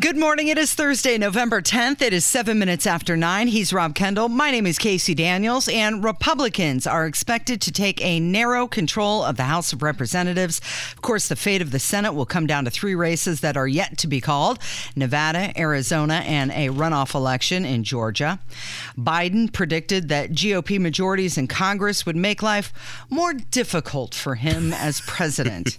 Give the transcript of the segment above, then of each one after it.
Good morning. It is Thursday, November 10th. It is 7 minutes after 9. He's Rob Kendall. My name is Casey Daniels, and Republicans are expected to take a narrow control of the House of Representatives. Of course, the fate of the Senate will come down to three races that are yet to be called: Nevada, Arizona, and a runoff election in Georgia. Biden predicted that GOP majorities in Congress would make life more difficult for him as president.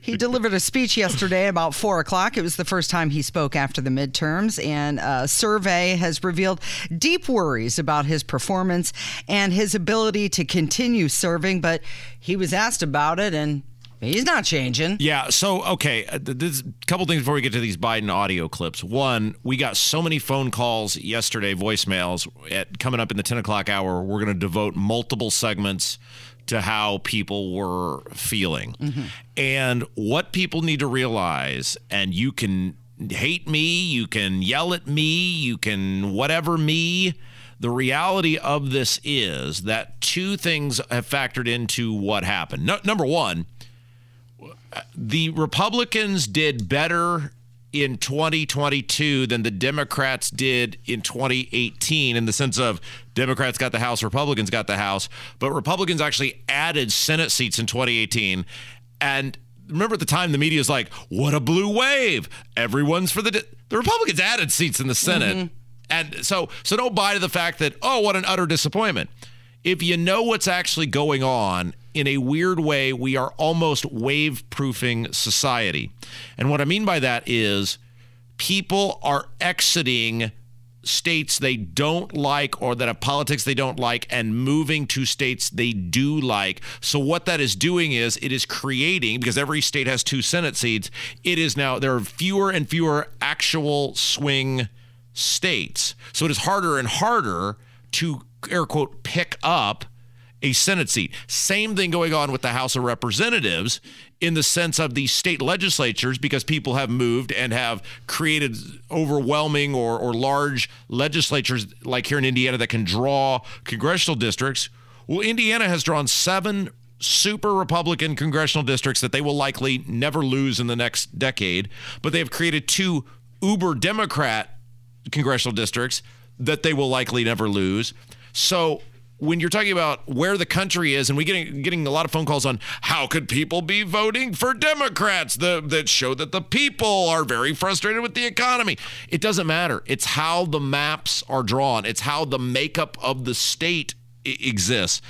He delivered a speech yesterday about 4 o'clock. It was the first time he spoke after the midterms, and a survey has revealed deep worries about his performance and his ability to continue serving, but he was asked about it and he's not changing. Yeah, so, okay, there's a couple things before we get to these Biden audio clips. One, we got so many phone calls yesterday, voicemails, coming up in the 10 o'clock hour. We're going to devote multiple segments to how people were feeling. Mm-hmm. And what people need to realize, and you can hate me, you can yell at me, you can whatever me. The reality of this is that two things have factored into what happened. Number one, the Republicans did better in 2022 than the Democrats did in 2018, in the sense of Democrats got the House, Republicans got the House, but Republicans actually added Senate seats in 2018. And remember, at the time, the media's like, what a blue wave. Everyone's for the Republicans added seats in the Senate. Mm-hmm. And so don't buy to the fact that, oh, what an utter disappointment. If you know what's actually going on, in a weird way, we are almost wave-proofing society. And what I mean by that is people are exiting states they don't like or that have politics they don't like and moving to states they do like. So what that is doing is it is creating, because every state has two Senate seats, it is now there are fewer and fewer actual swing states. So it is harder and harder to, air quote, pick up a Senate seat. Same thing going on with the House of Representatives in the sense of the state legislatures, because people have moved and have created overwhelming or large legislatures like here in Indiana that can draw congressional districts. Well, Indiana has drawn 7 super Republican congressional districts that they will likely never lose in the next decade, but they have created 2 uber Democrat congressional districts that they will likely never lose. So when you're talking about where the country is, and we're getting a lot of phone calls on how could people be voting for Democrats that show that the people are very frustrated with the economy. It doesn't matter. It's how the maps are drawn. It's how the makeup of the state exists.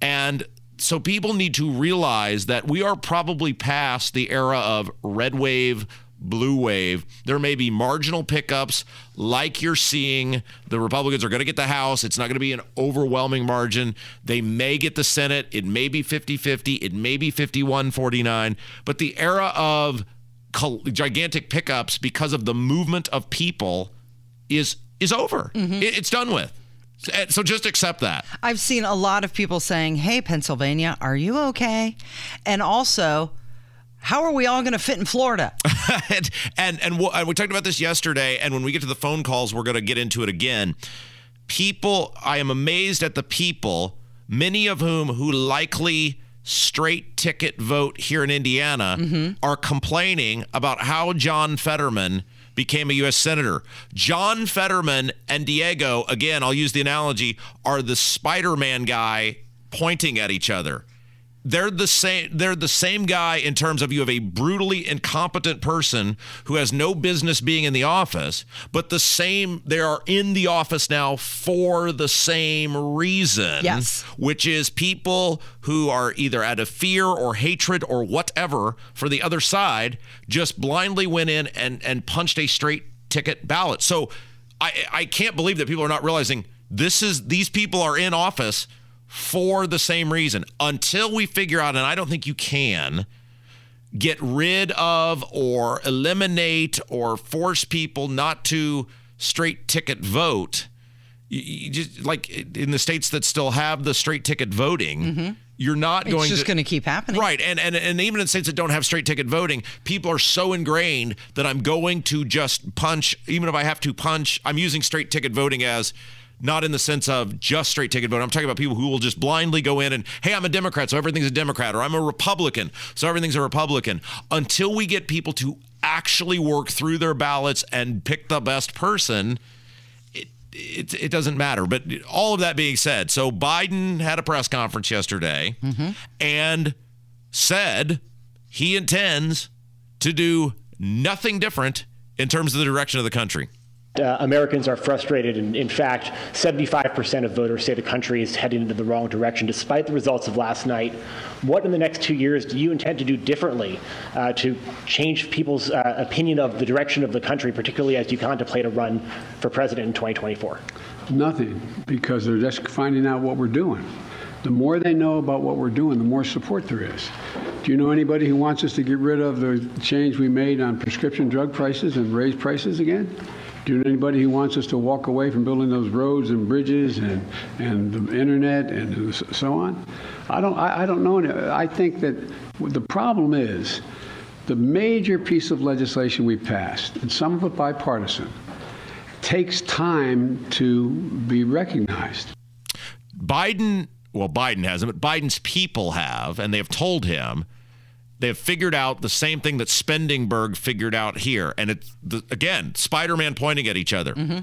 And so people need to realize that we are probably past the era of red wave, blue wave. There may be marginal pickups like you're seeing. The Republicans are going to get the House. It's not going to be an overwhelming margin. They may get the Senate. It may be 50-50. It may be 51-49. But the era of gigantic pickups because of the movement of people is over. Mm-hmm. It's done with. So just accept that. I've seen a lot of people saying, hey, Pennsylvania, are you okay? And also, how are we all going to fit in Florida? and we talked about this yesterday, and when we get to the phone calls, we're going to get into it again. People, I am amazed at the people, many of whom who likely straight ticket vote here in Indiana, mm-hmm, are complaining about how John Fetterman became a U.S. Senator. John Fetterman and Diego, again, I'll use the analogy, are the Spider-Man guy pointing at each other. They're the same guy in terms of you have a brutally incompetent person who has no business being in the office, but the same, they are in the office now for the same reason, yes, which is people who are either out of fear or hatred or whatever for the other side just blindly went in and punched a straight ticket ballot. So I can't believe that people are not realizing these people are in office for the same reason. Until we figure out, and I don't think you can, get rid of or eliminate or force people not to straight ticket vote, you just, like in the states that still have the straight ticket voting, mm-hmm, you're not going to... It's just going to keep happening. Right. And even in states that don't have straight ticket voting, people are so ingrained that I'm going to just punch, even if I have to punch, I'm using straight ticket voting as... Not in the sense of just straight ticket voting. I'm talking about people who will just blindly go in and, hey, I'm a Democrat, so everything's a Democrat, or I'm a Republican, so everything's a Republican. Until we get people to actually work through their ballots and pick the best person, it doesn't matter. But all of that being said, so Biden had a press conference yesterday and said he intends to do nothing different in terms of the direction of the country. Americans are frustrated, and in fact 75% of voters say the country is heading into the wrong direction despite the results of last night. What in the next 2 years do you intend to do differently to change people's opinion of the direction of the country, particularly as you contemplate a run for president in 2024? Nothing, because they're just finding out what we're doing. The more they know about what we're doing, the more support there is. Do you know anybody who wants us to get rid of the change we made on prescription drug prices and raise prices again? Do you know anybody who wants us to walk away from building those roads and bridges and the internet and so on? I don't know. I think that the problem is the major piece of legislation we passed, and some of it bipartisan, takes time to be recognized. Biden hasn't, but Biden's people have, and they have told him. They have figured out the same thing that Spendingberg figured out here. And it's, again, Spider-Man pointing at each other. Mm-hmm.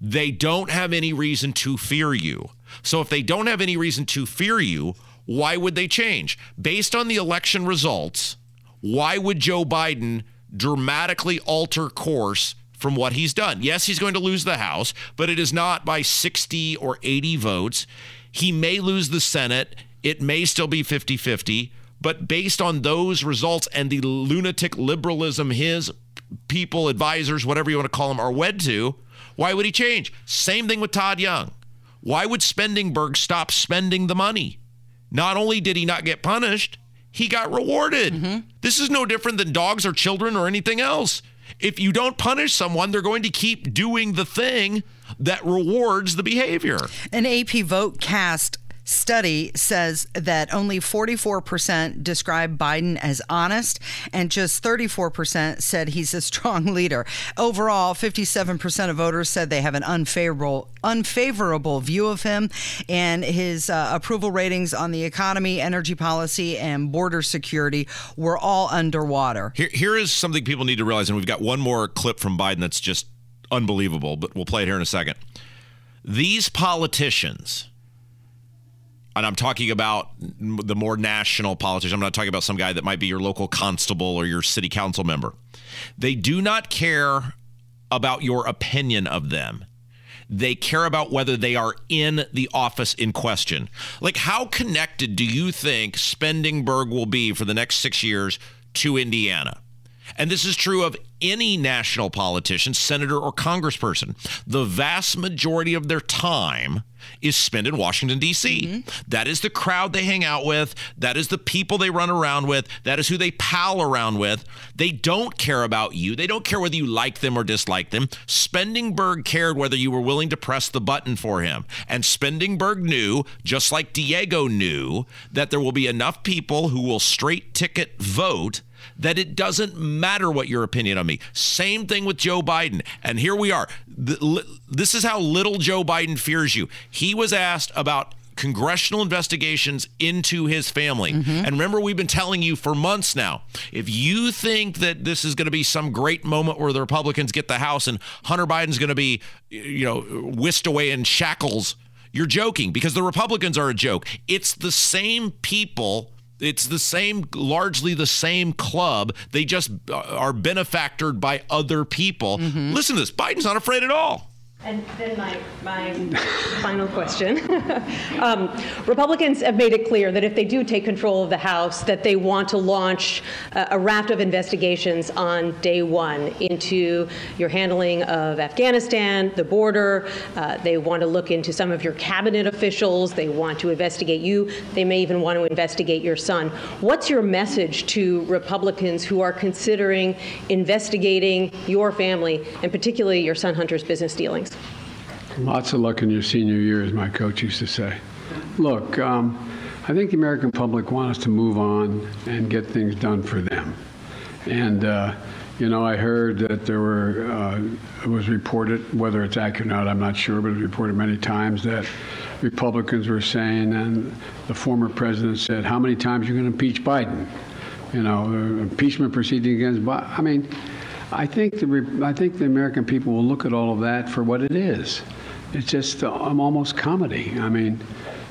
They don't have any reason to fear you. So if they don't have any reason to fear you, why would they change? Based on the election results, why would Joe Biden dramatically alter course from what he's done? Yes, he's going to lose the House, but it is not by 60 or 80 votes. He may lose the Senate. It may still be 50-50. But based on those results and the lunatic liberalism his people, advisors, whatever you want to call them, are wed to, why would he change? Same thing with Todd Young. Why would Spendingberg stop spending the money? Not only did he not get punished, he got rewarded. Mm-hmm. This is no different than dogs or children or anything else. If you don't punish someone, they're going to keep doing the thing that rewards the behavior. An AP vote cast study says that only 44% describe Biden as honest, and just 34% said he's a strong leader. Overall, 57% of voters said they have an unfavorable view of him, and his approval ratings on the economy, energy policy, and border security were all underwater. Here is something people need to realize, and we've got one more clip from Biden that's just unbelievable, but we'll play it here in a second. These politicians... And I'm talking about the more national politicians. I'm not talking about some guy that might be your local constable or your city council member. They do not care about your opinion of them. They care about whether they are in the office in question. Like, how connected do you think Spendingberg will be for the next 6 years to Indiana? And this is true of any national politician, senator or congressperson. The vast majority of their time is spent in Washington, D.C. Mm-hmm. That is the crowd they hang out with. That is the people they run around with. That is who they pal around with. They don't care about you. They don't care whether you like them or dislike them. Spendingberg cared whether you were willing to press the button for him. And Spendingberg knew, just like Diego knew, that there will be enough people who will straight ticket vote that it doesn't matter what your opinion on me. Same thing with Joe Biden. And here we are. This is how little Joe Biden fears you. He was asked about congressional investigations into his family. Mm-hmm. And remember, we've been telling you for months now, if you think that this is going to be some great moment where the Republicans get the House and Hunter Biden's going to be, whisked away in shackles, you're joking, because the Republicans are a joke. It's the same people. It's largely the same club. They just are benefactored by other people. Mm-hmm. Listen to this. Biden's not afraid at all. And then my final question. Republicans have made it clear that if they do take control of the House, that they want to launch a raft of investigations on day one into your handling of Afghanistan, the border. They want to look into some of your cabinet officials. They want to investigate you. They may even want to investigate your son. What's your message to Republicans who are considering investigating your family, and particularly your son Hunter's business dealings? Lots of luck in your senior year, as my coach used to say. Look, I think the American public wants us to move on and get things done for them. And, you know, I heard that there were, it was reported, whether it's accurate or not, I'm not sure, but it was reported many times that Republicans were saying, and the former president said, how many times are you going to impeach Biden? You know, impeachment proceeding against Biden. I mean, I think the American people will look at all of that for what it is. It's just almost comedy. I mean,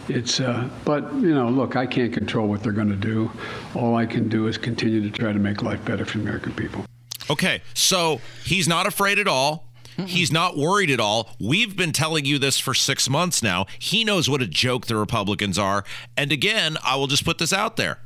it's, but, you know, look, I can't control what they're going to do. All I can do is continue to try to make life better for the American people. Okay, so he's not afraid at all. He's not worried at all. We've been telling you this for 6 months now. He knows what a joke the Republicans are. And again, I will just put this out there.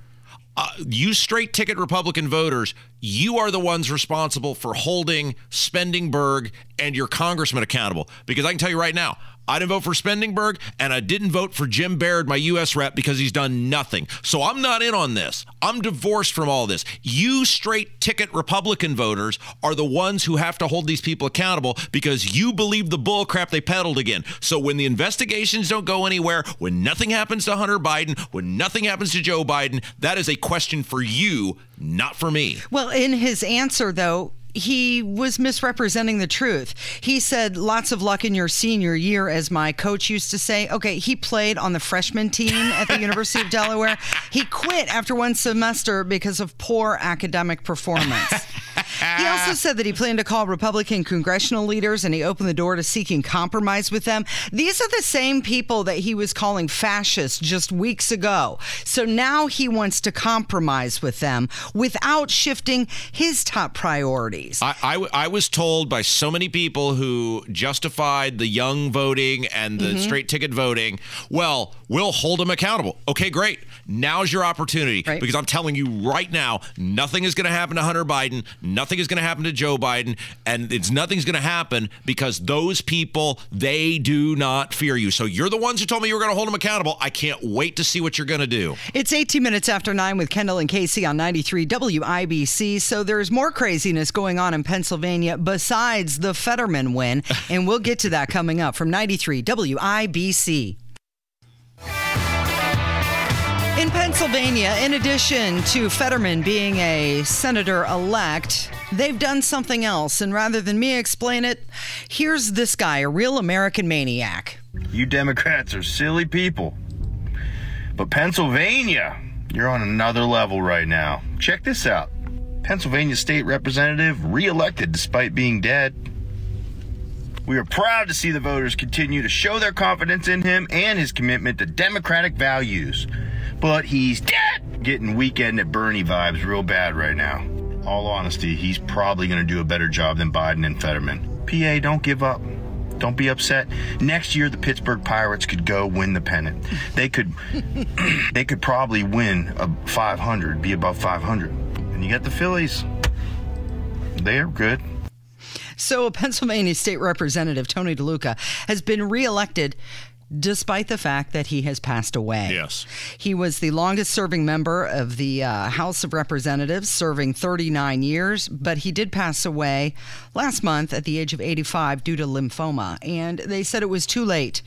You straight ticket Republican voters, you are the ones responsible for holding Spendingberg and your congressman accountable. Because I can tell you right now, I didn't vote for Spendingberg and I didn't vote for Jim Baird, my U.S. rep, because he's done nothing. So I'm not in on this. I'm divorced from all this. You straight ticket Republican voters are the ones who have to hold these people accountable because you believe the bull crap they peddled again. So when the investigations don't go anywhere, when nothing happens to Hunter Biden, when nothing happens to Joe Biden, that is a question for you, not for me. Well, in his answer, though, he was misrepresenting the truth. He said, lots of luck in your senior year, as my coach used to say. Okay, he played on the freshman team at the University of Delaware. He quit after one semester because of poor academic performance. He also said that he planned to call Republican congressional leaders, and he opened the door to seeking compromise with them. These are the same people that he was calling fascists just weeks ago. So now he wants to compromise with them without shifting his top priorities. I was told by so many people who justified the Young voting and the straight ticket voting, well, we'll hold them accountable. Okay, great. Now's your opportunity. Right. Because I'm telling you right now, nothing is going to happen to Hunter Biden. Nothing is going to happen to Joe Biden, and nothing's going to happen because those people, they do not fear you. So you're the ones who told me you were going to hold them accountable. I can't wait to see what you're going to do. It's 18 minutes after 9 with Kendall and Casey on 93 WIBC. So there's more craziness going on in Pennsylvania besides the Fetterman win, and we'll get to that coming up from 93 WIBC. In Pennsylvania, in addition to Fetterman being a senator-elect, they've done something else. And rather than me explain it, here's this guy, a real American maniac. You Democrats are silly people. But Pennsylvania, you're on another level right now. Check this out. Pennsylvania state representative re-elected despite being dead. We are proud to see the voters continue to show their confidence in him and his commitment to democratic values. But he's dead. Getting Weekend at Bernie vibes real bad right now. All honesty, he's probably going to do a better job than Biden and Fetterman. PA, don't give up. Don't be upset. Next year, the Pittsburgh Pirates could go win the pennant. They could they could probably win a 500, be above 500. And you got the Phillies. They're good. So a Pennsylvania state representative, Tony DeLuca, has been reelected despite the fact that he has passed away. Yes. He was the longest serving member of the House of Representatives, serving 39 years, but he did pass away last month at the age of 85 due to lymphoma. And they said it was too late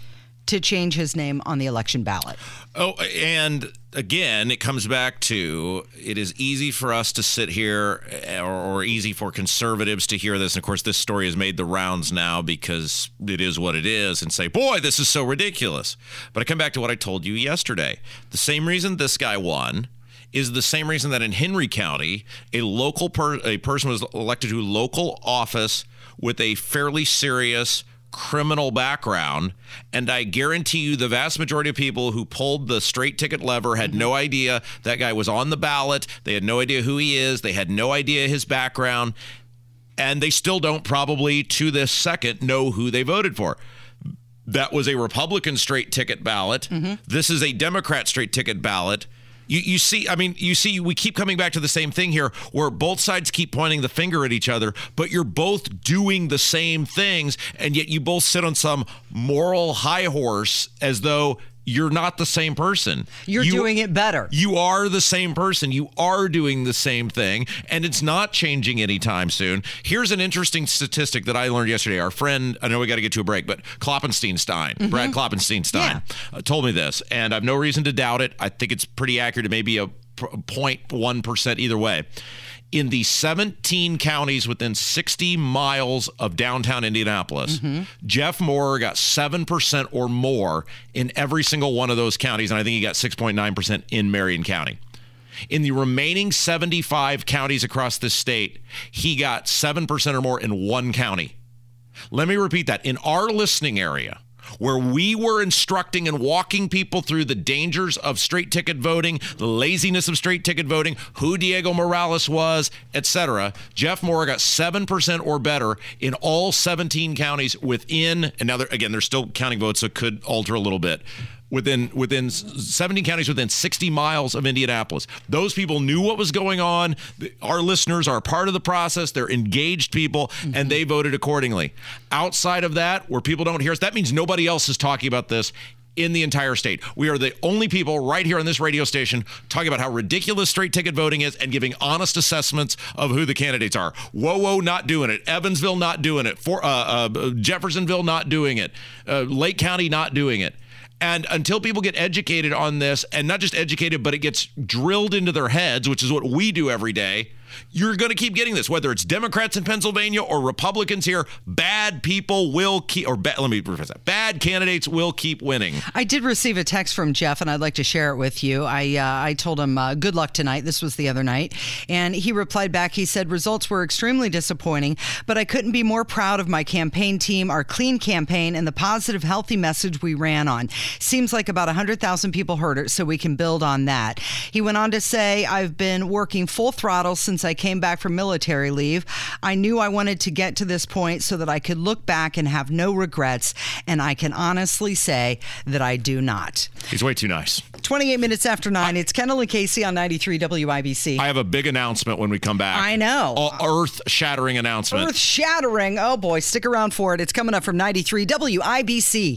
to change his name on the election ballot. Oh, and again, it comes back to, it is easy for us to sit here, or easy for conservatives to hear this. And of course, this story has made the rounds now because it is what it is, and say, boy, this is so ridiculous. But I come back to what I told you yesterday. The same reason this guy won is the same reason that in Henry County, a person was elected to local office with a fairly serious criminal background, and I guarantee you the vast majority of people who pulled the straight ticket lever had no idea that guy was on the ballot. They had no idea who he is. They had no idea his background, and they still don't probably to this second know who they voted for. That was a Republican straight ticket ballot. This is a Democrat straight ticket ballot. You see, we keep coming back to the same thing here where both sides keep pointing the finger at each other, but you're both doing the same things, and yet you both sit on some moral high horse as though you're not the same person. You're doing it better. You are the same person. You are doing the same thing, and it's not changing anytime soon. Here's an interesting statistic that I learned yesterday. Our friend, I know we got to get to a break, but Kloppensteinstein, Brad Kloppensteinstein, told me this, and I've no reason to doubt it. I think it's pretty accurate. It may be a 0.1% either way. In the 17 counties within 60 miles of downtown Indianapolis, Jeff Moore got 7% or more in every single one of those counties, and I think he got 6.9% in Marion County. In the remaining 75 counties across the state, he got 7% or more in one county. Let me repeat that. In our listening area, where we were instructing and walking people through the dangers of straight ticket voting, the laziness of straight ticket voting, who Diego Morales was, etc. Jeff Moore got 7% or better in all 17 counties within, and now again, they're still counting votes, so it could alter a little bit, within 17 counties within 60 miles of Indianapolis. Those people knew what was going on. Our listeners are part of the process. They're engaged people, and they voted accordingly. Outside of that, where people don't hear us, that means nobody else is talking about this in the entire state. We are the only people right here on this radio station talking about how ridiculous straight ticket voting is and giving honest assessments of who the candidates are. Whoa, not doing it. Evansville, not doing it. Jeffersonville, not doing it. Lake County, not doing it. And until people get educated on this, and not just educated, but it gets drilled into their heads, which is what we do every day, you're going to keep getting this, whether it's Democrats in Pennsylvania or Republicans here. Bad people will keep, or let me rephrase that. Bad candidates will keep winning. I did receive a text from Jeff, and I'd like to share it with you. I told him good luck tonight. This was the other night, and he replied back. He said results were extremely disappointing, but I couldn't be more proud of my campaign team, our clean campaign, and the positive, healthy message we ran on. Seems like about 100,000 people heard it, so we can build on that. He went on to say, I've been working full throttle since I came back from military leave. I knew I wanted to get to this point so that I could look back and have no regrets, and I can honestly say that I do not. He's way too nice. 28 minutes after 9, it's Kendall and Casey on 93 WIBC. I have a big announcement when we come back. I know. Earth-shattering announcement. Earth-shattering. Oh, boy. Stick around for it. It's coming up from 93 WIBC.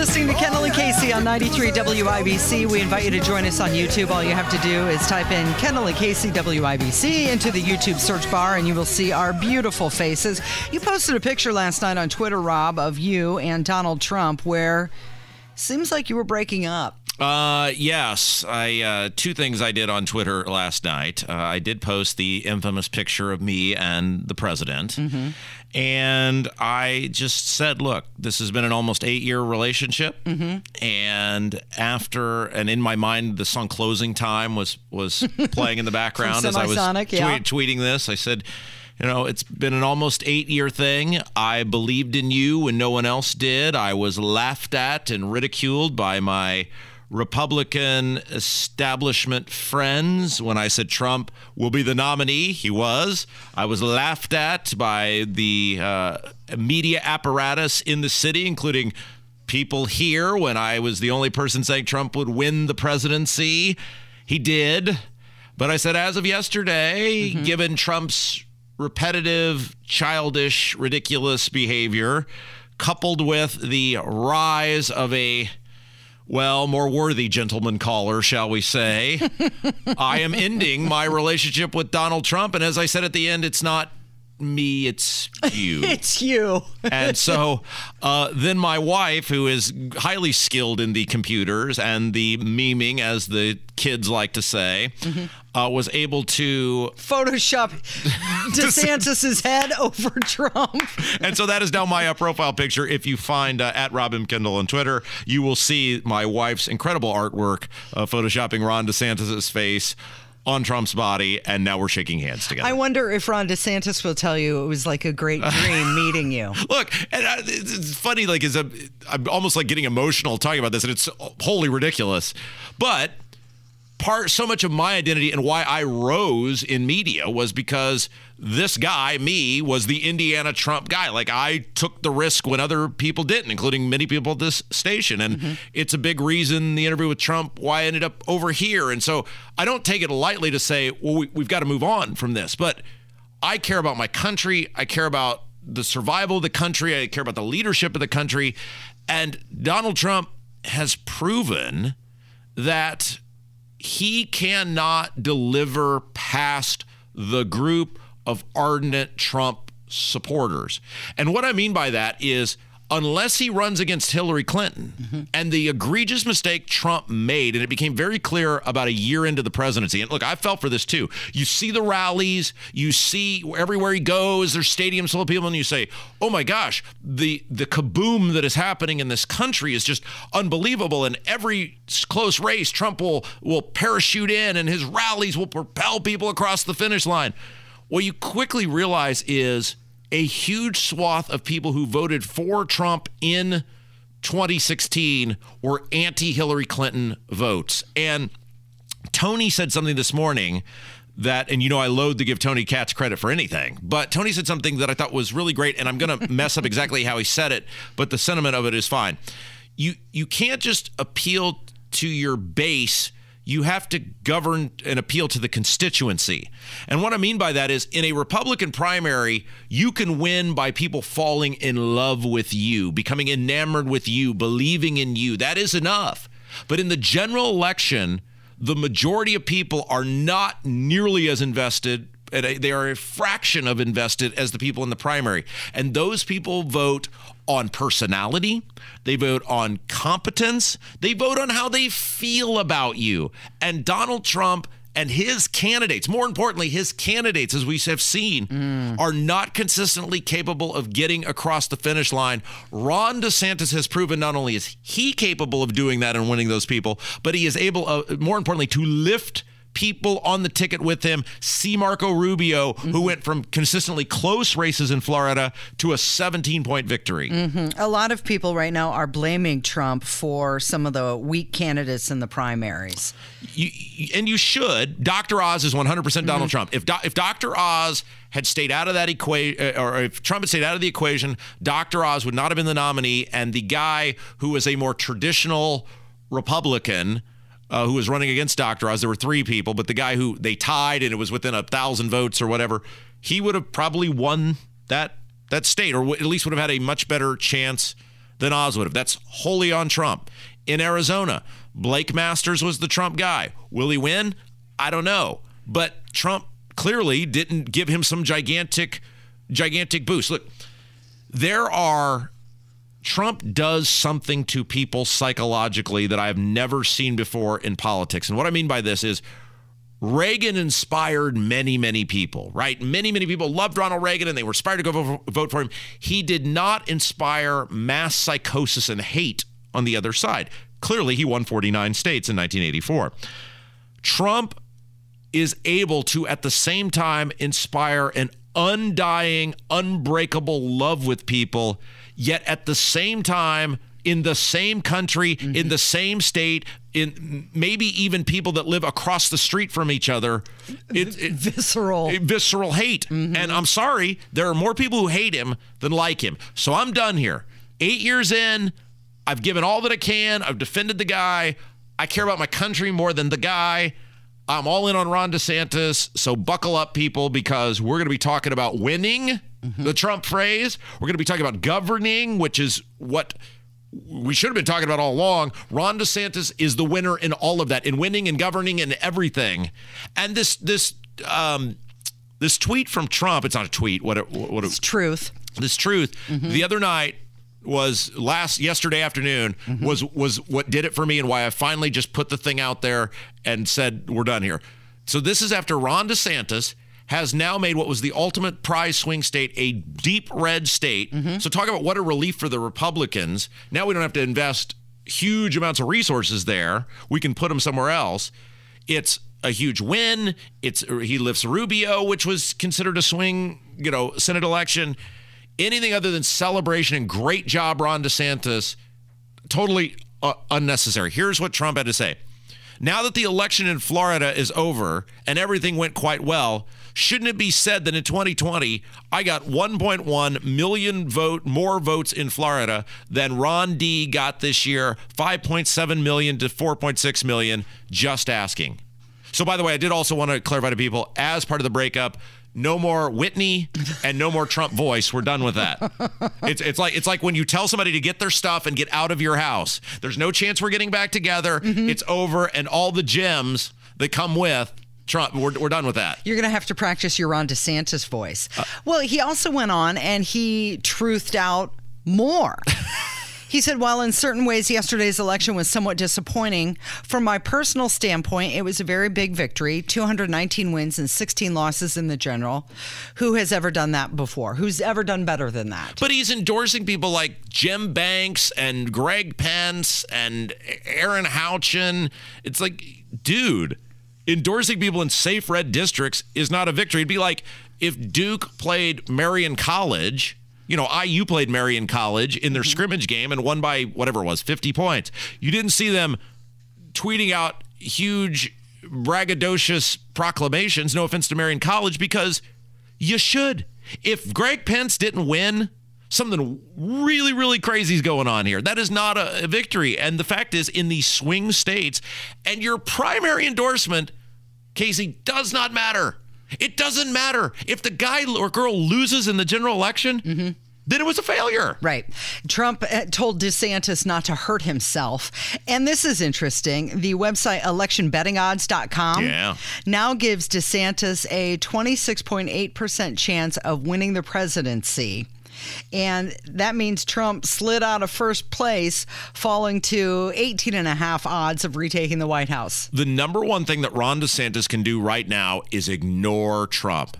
Listening to Kendall and Casey on 93 WIBC. We invite you to join us on YouTube. All you have to do is type in Kendall and Casey WIBC into the YouTube search bar, and you will see our beautiful faces. You posted a picture last night on Twitter, Rob, of you and Donald Trump, where it seems like you were breaking up. Yes. I two things I did on Twitter last night. I did post the infamous picture of me and the president. And I just said, look, this has been an almost 8-year relationship. And after, and in my mind, the song Closing Time was playing in the background as I was tweeting this. I said, you know, it's been an almost 8-year thing. I believed in you when no one else did. I was laughed at and ridiculed by my Republican establishment friends. When I said Trump will be the nominee, he was. I was laughed at by the media apparatus in the city, including people here, when I was the only person saying Trump would win the presidency. He did. But I said, as of yesterday, given Trump's repetitive, childish, ridiculous behavior, coupled with the rise of a more worthy gentleman caller, shall we say, I am ending my relationship with Donald Trump. And as I said at the end, it's not me, it's you. It's you. And so then my wife, who is highly skilled in the computers and the memeing, as the kids like to say, was able to Photoshop DeSantis's head over Trump. And so that is now my profile picture. If you find at Rob M. Kendall on Twitter, you will see my wife's incredible artwork photoshopping Ron DeSantis's face on Trump's body, and now we're shaking hands together. I wonder if Ron DeSantis will tell you it was like a great dream meeting you. Look, and it's funny, like I'm almost like getting emotional talking about this, and it's wholly ridiculous, but part, so much of my identity and why I rose in media was because this guy, me, was the Indiana Trump guy. Like, I took the risk when other people didn't, including many people at this station. And it's a big reason, the interview with Trump, why I ended up over here. And so I don't take it lightly to say, well, we've got to move on from this. But I care about my country. I care about the survival of the country. I care about the leadership of the country. And Donald Trump has proven that he cannot deliver past the group of ardent Trump supporters. And what I mean by that is, unless he runs against Hillary Clinton, and the egregious mistake Trump made, and it became very clear about a year into the presidency, and look, I fell for this too. You see the rallies, you see everywhere he goes, there's stadiums full of people, and you say, oh my gosh, the kaboom that is happening in this country is just unbelievable. And every close race, Trump will parachute in, and his rallies will propel people across the finish line. What you quickly realize is a huge swath of people who voted for Trump in 2016 were anti-Hillary Clinton votes. And Tony said something this morning that, and you know I loathe to give Tony Katz credit for anything, but Tony said something that I thought was really great, and I'm going to mess up exactly how he said it, but the sentiment of it is fine. You can't just appeal to your base. You have to govern and appeal to the constituency. And what I mean by that is, in a Republican primary, you can win by people falling in love with you, becoming enamored with you, believing in you. That is enough. But in the general election, the majority of people are not nearly as invested. They are a fraction of invested as the people in the primary. And those people vote on personality, they vote on competence, they vote on how they feel about you. And Donald Trump and his candidates, more importantly, his candidates, as we have seen, are not consistently capable of getting across the finish line. Ron DeSantis has proven not only is he capable of doing that and winning those people, but he is able, more importantly, to lift people on the ticket with him. See Marco Rubio, who went from consistently close races in Florida to a 17-point victory. A lot of people right now are blaming Trump for some of the weak candidates in the primaries. And you should. Dr. Oz is 100% Donald Trump. If Dr. Oz had stayed out of that equation, or if Trump had stayed out of the equation, Dr. Oz would not have been the nominee, and the guy who was a more traditional Republican who was running against Dr. Oz. There were three people, but the guy who they tied and it was within 1,000 votes or whatever, he would have probably won that state, or at least would have had a much better chance than Oz would have. That's wholly on Trump. In Arizona, Blake Masters was the Trump guy. Will he win? I don't know. But Trump clearly didn't give him some gigantic boost. Look, Trump does something to people psychologically that I have never seen before in politics. And what I mean by this is, Reagan inspired many, many people, right? Many, many people loved Ronald Reagan and they were inspired to go vote for him. He did not inspire mass psychosis and hate on the other side. Clearly, he won 49 states in 1984. Trump is able to, at the same time, inspire an undying, unbreakable love with people, yet at the same time, in the same country, in the same state, in maybe even people that live across the street from each other, visceral hate. And I'm sorry, there are more people who hate him than like him. So I'm done here. 8 years in, I've given all that I can. I've defended the guy. I care about my country more than the guy. I'm all in on Ron DeSantis, so buckle up, people, because we're going to be talking about winning, the Trump phrase. We're going to be talking about governing, which is what we should have been talking about all along. Ron DeSantis is the winner in all of that, in winning and governing and everything. And this tweet from Trump, it's not a tweet. It's truth. This truth. The other night, was yesterday afternoon, was what did it for me and why I finally just put the thing out there and said, we're done here. So this is after Ron DeSantis has now made what was the ultimate prize swing state a deep red state. So talk about what a relief for the Republicans. Now we don't have to invest huge amounts of resources there. We can put them somewhere else. It's a huge win. He lifts Rubio, which was considered a swing, Senate election. Anything other than celebration and great job, Ron DeSantis, totally unnecessary. Here's what Trump had to say. Now that the election in Florida is over and everything went quite well, shouldn't it be said that in 2020, I got 1.1 million more votes in Florida than Ron D got this year, 5.7 million to 4.6 million, just asking. So by the way, I did also want to clarify to people, as part of the breakup, no more Whitney and no more Trump voice. We're done with that. It's like when you tell somebody to get their stuff and get out of your house. There's no chance we're getting back together. Mm-hmm. It's over, and all the gems that come with Trump, we're done with that. You're going to have to practice your Ron DeSantis voice. Well, he also went on and he truthed out more. He said, while in certain ways yesterday's election was somewhat disappointing, from my personal standpoint, it was a very big victory, 219 wins and 16 losses in the general. Who has ever done that before? Who's ever done better than that? But he's endorsing people like Jim Banks and Greg Pence and Aaron Houchin. It's like, dude, endorsing people in safe red districts is not a victory. It'd be like if Duke played Marion College. You know, IU played Marion College in their scrimmage game and won by whatever it was, 50 points. You didn't see them tweeting out huge, braggadocious proclamations, no offense to Marion College, because you should. If Greg Pence didn't win, something really, really crazy is going on here. That is not a victory. And the fact is, in these swing states, and your primary endorsement, Casey, does not matter. It doesn't matter. If the guy or girl loses in the general election, then it was a failure. Right. Trump told DeSantis not to hurt himself. And this is interesting. The website electionbettingodds.com now gives DeSantis a 26.8% chance of winning the presidency. And that means Trump slid out of first place, falling to 18.5 odds of retaking the White House. The number one thing that Ron DeSantis can do right now is ignore Trump.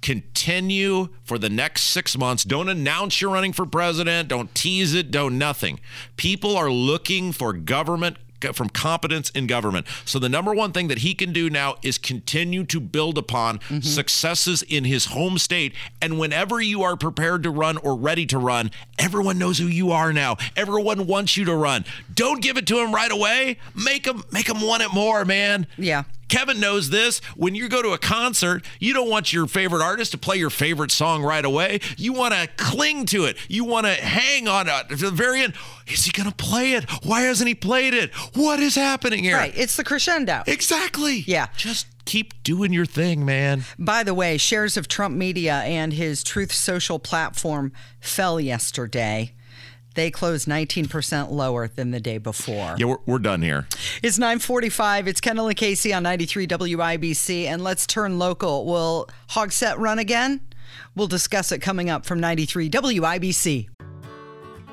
Continue for the next 6 months. Don't announce you're running for president. Don't tease it. Don't nothing. People are looking for government from competence in government. So the number one thing that he can do now is continue to build upon successes in his home state. And whenever you are prepared to run or ready to run, everyone knows who you are now. Everyone wants you to run. Don't give it to him right away. Make him want it more, man. Yeah. Kevin knows this. When you go to a concert, you don't want your favorite artist to play your favorite song right away. You want to cling to it. You want to hang on it. To the very end, is he going to play it? Why hasn't he played it? What is happening here? Right. It's the crescendo. Exactly. Yeah. Just keep doing your thing, man. By the way, shares of Trump Media and his Truth Social platform fell yesterday. They closed 19% lower than the day before. Yeah, we're done here. It's 9:45. It's Kendall and Casey on 93 WIBC. And let's turn local. Will Hogsett run again? We'll discuss it coming up from 93 WIBC.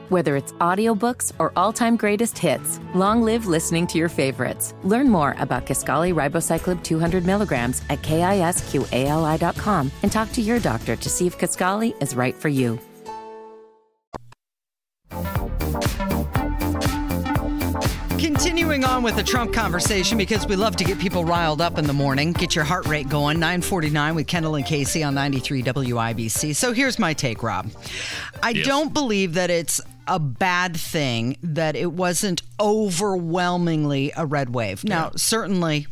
Whether it's audiobooks or all-time greatest hits, long live listening to your favorites. Learn more about Kisqali Ribocyclib 200 milligrams at KISQALI.com and talk to your doctor to see if Kisqali is right for you. Continuing on with the Trump conversation, because we love to get people riled up in the morning, get your heart rate going. 9:49 with Kendall and Casey on 93 WIBC. So here's my take, Rob. I don't believe that it's a bad thing that it wasn't overwhelmingly a red wave. Now, certainly,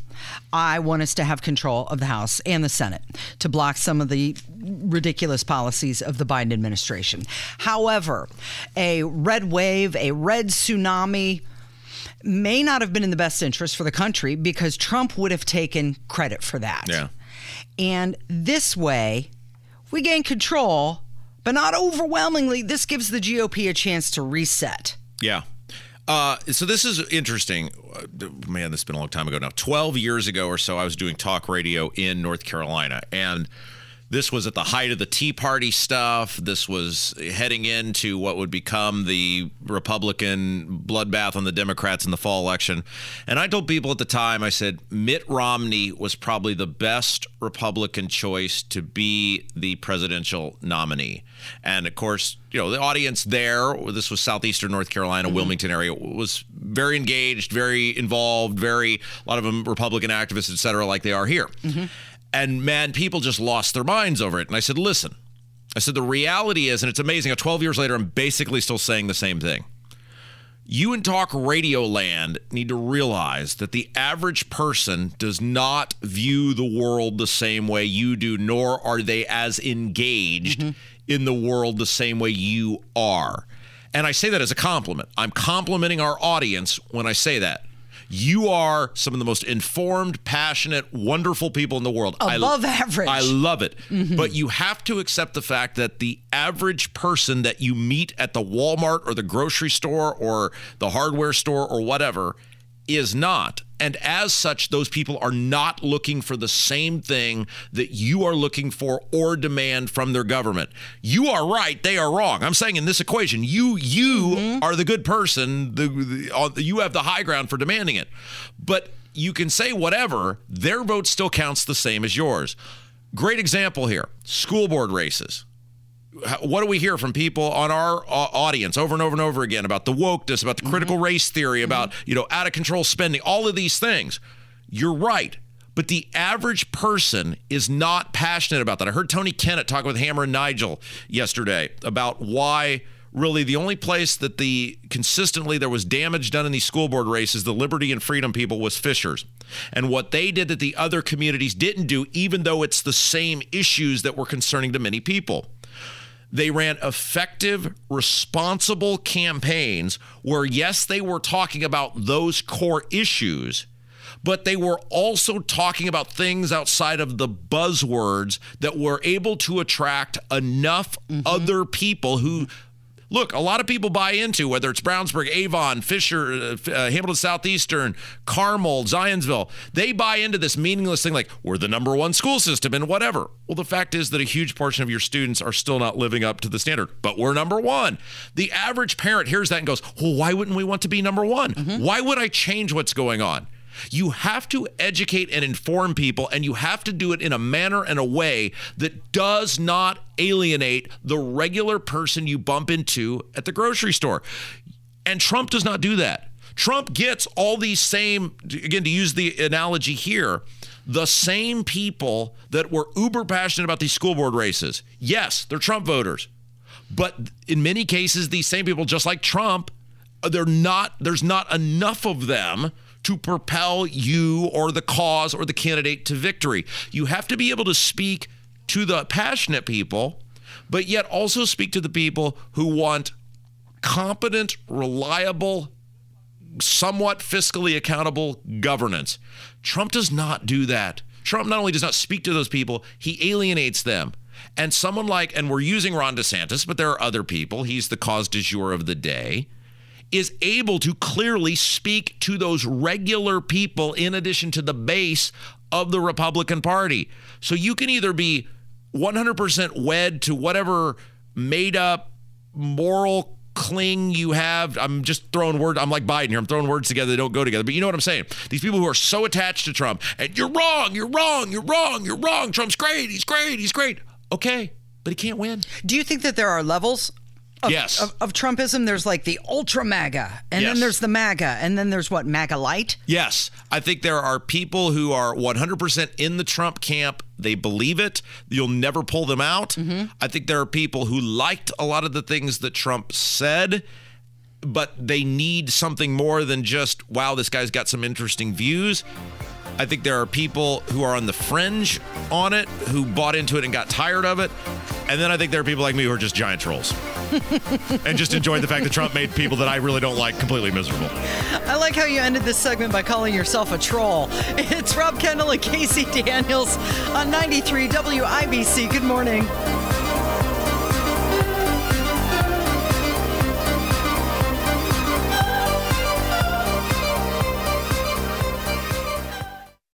I want us to have control of the House and the Senate to block some of the ridiculous policies of the Biden administration. However, a red wave, a red tsunami may not have been in the best interest for the country because Trump would have taken credit for that. Yeah. And this way, we gain control, but not overwhelmingly. This gives the GOP a chance to reset. Yeah. So this is interesting. Man, this has been a long time ago now. 12 years ago or so, I was doing talk radio in North Carolina. And this was at the height of the Tea Party stuff. This was heading into what would become the Republican bloodbath on the Democrats in the fall election. And I told people at the time, I said, Mitt Romney was probably the best Republican choice to be the presidential nominee. And of course, you know, the audience there, this was southeastern North Carolina, Wilmington area, was very engaged, very involved, a lot of them Republican activists, et cetera, like they are here. And man, people just lost their minds over it. And I said, listen, the reality is, and it's amazing, 12 years later, I'm basically still saying the same thing. You in Talk Radio Land need to realize that the average person does not view the world the same way you do, nor are they as engaged in the world the same way you are. And I say that as a compliment. I'm complimenting our audience when I say that. You are some of the most informed, passionate, wonderful people in the world. Above average. I love it. But you have to accept the fact that the average person that you meet at the Walmart or the grocery store or the hardware store or whatever is not. And as such, those people are not looking for the same thing that you are looking for or demand from their government. You are right. They are wrong. I'm saying in this equation, you are the good person. You have the high ground for demanding it. But you can say whatever. Their vote still counts the same as yours. Great example here. School board races. What do we hear from people on our audience over and over and over again about the wokeness, about the critical race theory, about, you know, out of control spending, all of these things? You're right. But the average person is not passionate about that. I heard Tony Kennett talk with Hammer and Nigel yesterday about why really the only place that consistently there was damage done in these school board races, the liberty and freedom people, was Fishers. And what they did that the other communities didn't do, even though it's the same issues that were concerning to many people. They ran effective, responsible campaigns where, yes, they were talking about those core issues, but they were also talking about things outside of the buzzwords that were able to attract enough other people who, look, a lot of people buy into, whether it's Brownsburg, Avon, Fisher, Hamilton Southeastern, Carmel, Zionsville. They buy into this meaningless thing like, we're the number one school system and whatever. Well, the fact is that a huge portion of your students are still not living up to the standard, but we're number one. The average parent hears that and goes, well, why wouldn't we want to be number one? Why would I change what's going on? You have to educate and inform people, and you have to do it in a manner and a way that does not alienate the regular person you bump into at the grocery store. And Trump does not do that. Trump gets all these same, again, to use the analogy here, the same people that were uber passionate about these school board races. Yes, they're Trump voters. But in many cases, these same people, just like Trump, there's not enough of them to propel you or the cause or the candidate to victory. You have to be able to speak to the passionate people, but yet also speak to the people who want competent, reliable, somewhat fiscally accountable governance. Trump does not do that. Trump not only does not speak to those people, he alienates them. And someone like, and we're using Ron DeSantis, but there are other people, he's the cause du jour of the day, is able to clearly speak to those regular people in addition to the base of the Republican Party. So you can either be 100% wed to whatever made-up moral cling you have. I'm just throwing words. I'm like Biden here. I'm throwing words together that don't go together. But you know what I'm saying? These people who are so attached to Trump, and you're wrong, you're wrong, you're wrong, you're wrong. Trump's great, he's great, he's great. Okay, but he can't win. Do you think that there are levels of Trumpism? There's like the ultra MAGA, and then there's the MAGA, and then there's what, MAGA light? Yes. I think there are people who are 100% in the Trump camp. They believe it. You'll never pull them out. I think there are people who liked a lot of the things that Trump said, but they need something more than just, wow, this guy's got some interesting views. I think there are people who are on the fringe on it, who bought into it and got tired of it. And then I think there are people like me who are just giant trolls and just enjoyed the fact that Trump made people that I really don't like completely miserable. I like how you ended this segment by calling yourself a troll. It's Rob Kendall and Casey Daniels on 93 WIBC. Good morning.